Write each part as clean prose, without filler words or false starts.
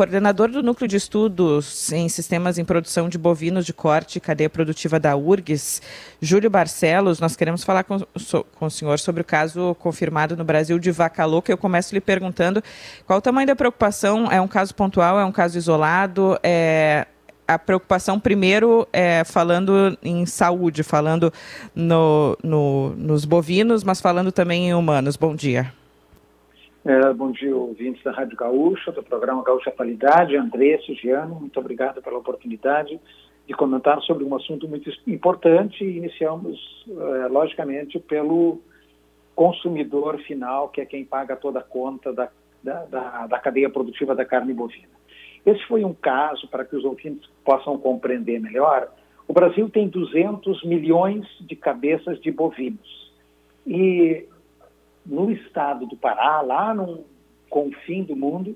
coordenador do Núcleo de Estudos em Sistemas em Produção de Bovinos de Corte e Cadeia Produtiva da URGS, Júlio Barcelos, nós queremos falar com o senhor sobre o caso confirmado no Brasil de vaca louca. Eu começo lhe perguntando qual o tamanho da preocupação. É um caso pontual, é um caso isolado? A preocupação, primeiro, falando em saúde, falando nos bovinos, mas falando também em humanos. Bom dia. Bom dia, ouvintes da Rádio Gaúcha, do programa Gaúcha Qualidade. André Sugiano, muito obrigado pela oportunidade de comentar sobre um assunto muito importante. E iniciamos, logicamente, pelo consumidor final, que é quem paga toda a conta da cadeia produtiva da carne bovina. Esse foi um caso, para que os ouvintes possam compreender melhor, o Brasil tem 200 milhões de cabeças de bovinos. E no estado do Pará, lá no confim do mundo,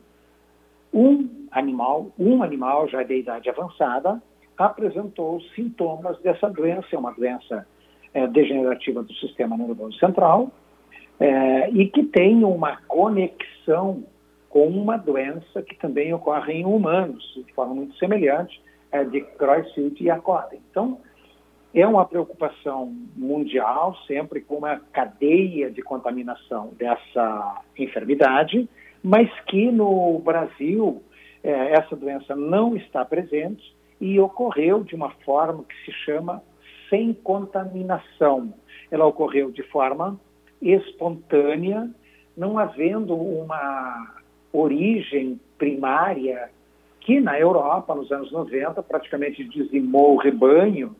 um animal já de idade avançada apresentou sintomas dessa doença. É uma doença degenerativa do sistema nervoso central e que tem uma conexão com uma doença que também ocorre em humanos, de forma muito semelhante, de Creutzfeldt-Jakob. Então, é uma preocupação mundial, sempre com uma cadeia de contaminação dessa enfermidade, mas que no Brasil essa doença não está presente e ocorreu de uma forma que se chama sem contaminação. Ela ocorreu de forma espontânea, não havendo uma origem primária que na Europa, nos anos 90, praticamente dizimou o rebanho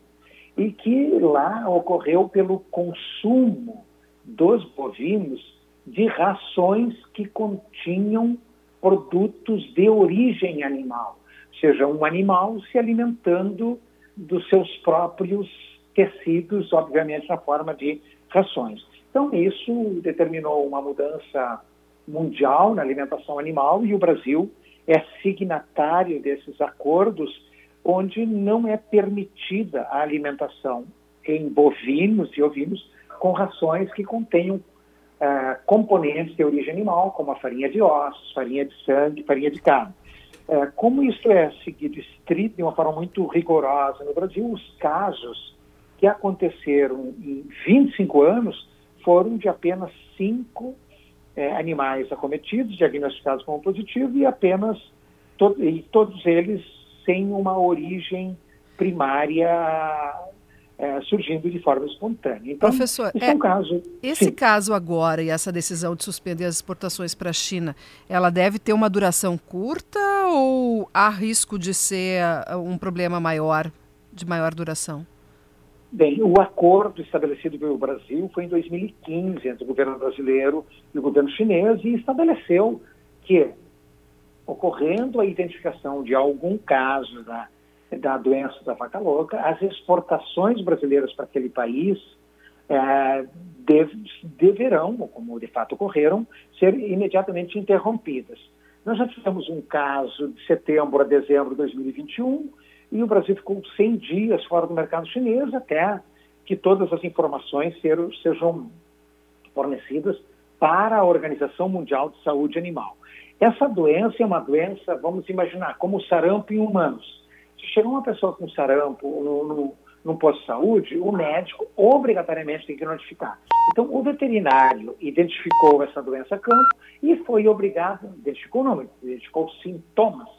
e que lá ocorreu pelo consumo dos bovinos de rações que continham produtos de origem animal, ou seja, um animal se alimentando dos seus próprios tecidos, obviamente na forma de rações. Então, isso determinou uma mudança mundial na alimentação animal e o Brasil é signatário desses acordos onde não é permitida a alimentação em bovinos e ovinos com rações que contenham componentes de origem animal, como a farinha de ossos, farinha de sangue, farinha de carne. Como isso é seguido estrito de uma forma muito rigorosa no Brasil, os casos que aconteceram em 25 anos foram de apenas 5 animais acometidos, diagnosticados como positivo, e apenas todos eles sem uma origem primária surgindo de forma espontânea. Então, professor, esse é um caso. Esse caso agora e essa decisão de suspender as exportações para a China, ela deve ter uma duração curta ou há risco de ser um problema maior, de maior duração? Bem, o acordo estabelecido pelo Brasil foi em 2015, entre o governo brasileiro e o governo chinês, e estabeleceu que, ocorrendo a identificação de algum caso da doença da vaca louca, as exportações brasileiras para aquele país deverão, como de fato ocorreram, ser imediatamente interrompidas. Nós já tivemos um caso de setembro a dezembro de 2021, e o Brasil ficou 100 dias fora do mercado chinês até que todas as informações sejam fornecidas para a Organização Mundial de Saúde Animal. Essa doença é uma doença, vamos imaginar, como sarampo em humanos. Se chega uma pessoa com sarampo no posto de saúde, o médico obrigatoriamente tem que notificar. Então, o veterinário identificou essa doença a campo e foi obrigado, identificou sintomas.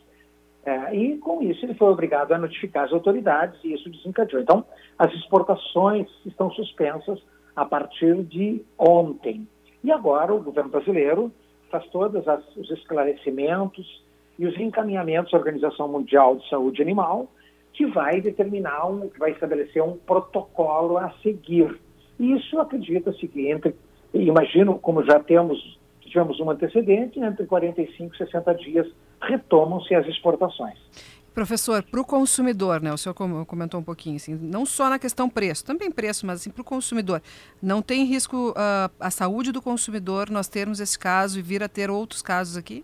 E, com isso, ele foi obrigado a notificar as autoridades e isso desencadeou. Então, as exportações estão suspensas a partir de ontem. E agora o governo brasileiro faz todos os esclarecimentos e os encaminhamentos da Organização Mundial de Saúde Animal, que vai determinar, que vai estabelecer um protocolo a seguir. E isso acredita-se que imagino, como já tivemos um antecedente, entre 45 e 60 dias retomam-se as exportações. Professor, para o consumidor, né, o senhor comentou um pouquinho, assim, não só na questão preço, também preço, mas assim, para o consumidor, não tem risco a saúde do consumidor nós termos esse caso e vir a ter outros casos aqui?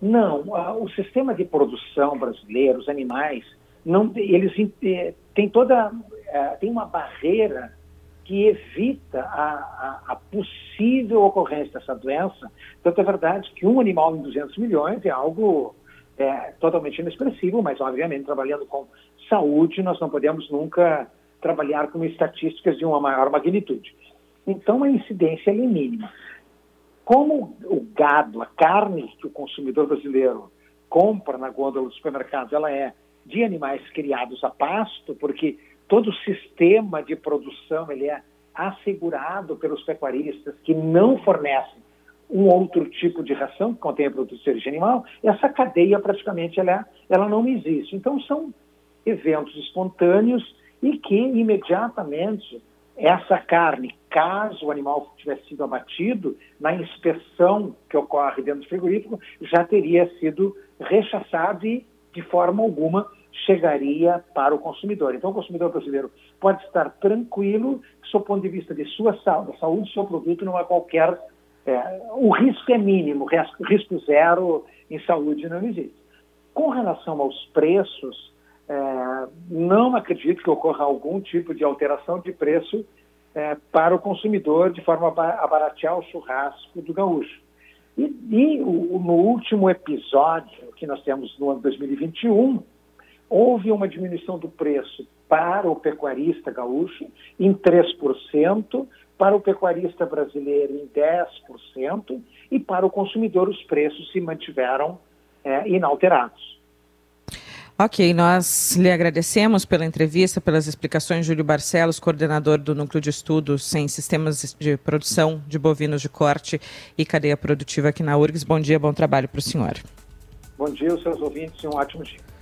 Não, o sistema de produção brasileiro, os animais, tem uma barreira que evita a possível ocorrência dessa doença. Então, é verdade que um animal em 200 milhões é algo totalmente inexpressivo, mas, obviamente, trabalhando com saúde, nós não podemos nunca trabalhar com estatísticas de uma maior magnitude. Então, a incidência é mínima. Como o gado, a carne que o consumidor brasileiro compra na gôndola do supermercado, ela é de animais criados a pasto, porque todo o sistema de produção ele é assegurado pelos pecuaristas que não fornecem um outro tipo de ração que contenha produtos de origem animal, essa cadeia praticamente ela não existe. Então, são eventos espontâneos e que imediatamente essa carne, caso o animal tivesse sido abatido, na inspeção que ocorre dentro do frigorífico, já teria sido rechaçado e, de forma alguma, chegaria para o consumidor. Então, o consumidor brasileiro pode estar tranquilo, do ponto de vista de sua saúde, seu produto não é qualquer... o risco é mínimo, risco zero em saúde não existe. Com relação aos preços, não acredito que ocorra algum tipo de alteração de preço para o consumidor de forma a baratear o churrasco do gaúcho. No último episódio que nós temos no ano 2021, houve uma diminuição do preço para o pecuarista gaúcho em 3%, para o pecuarista brasileiro em 10% e para o consumidor os preços se mantiveram inalterados. Ok, nós lhe agradecemos pela entrevista, pelas explicações, Júlio Barcelos, coordenador do Núcleo de Estudos em Sistemas de Produção de Bovinos de Corte e Cadeia Produtiva aqui na URGS. Bom dia, bom trabalho para o senhor. Bom dia aos seus ouvintes e um ótimo dia.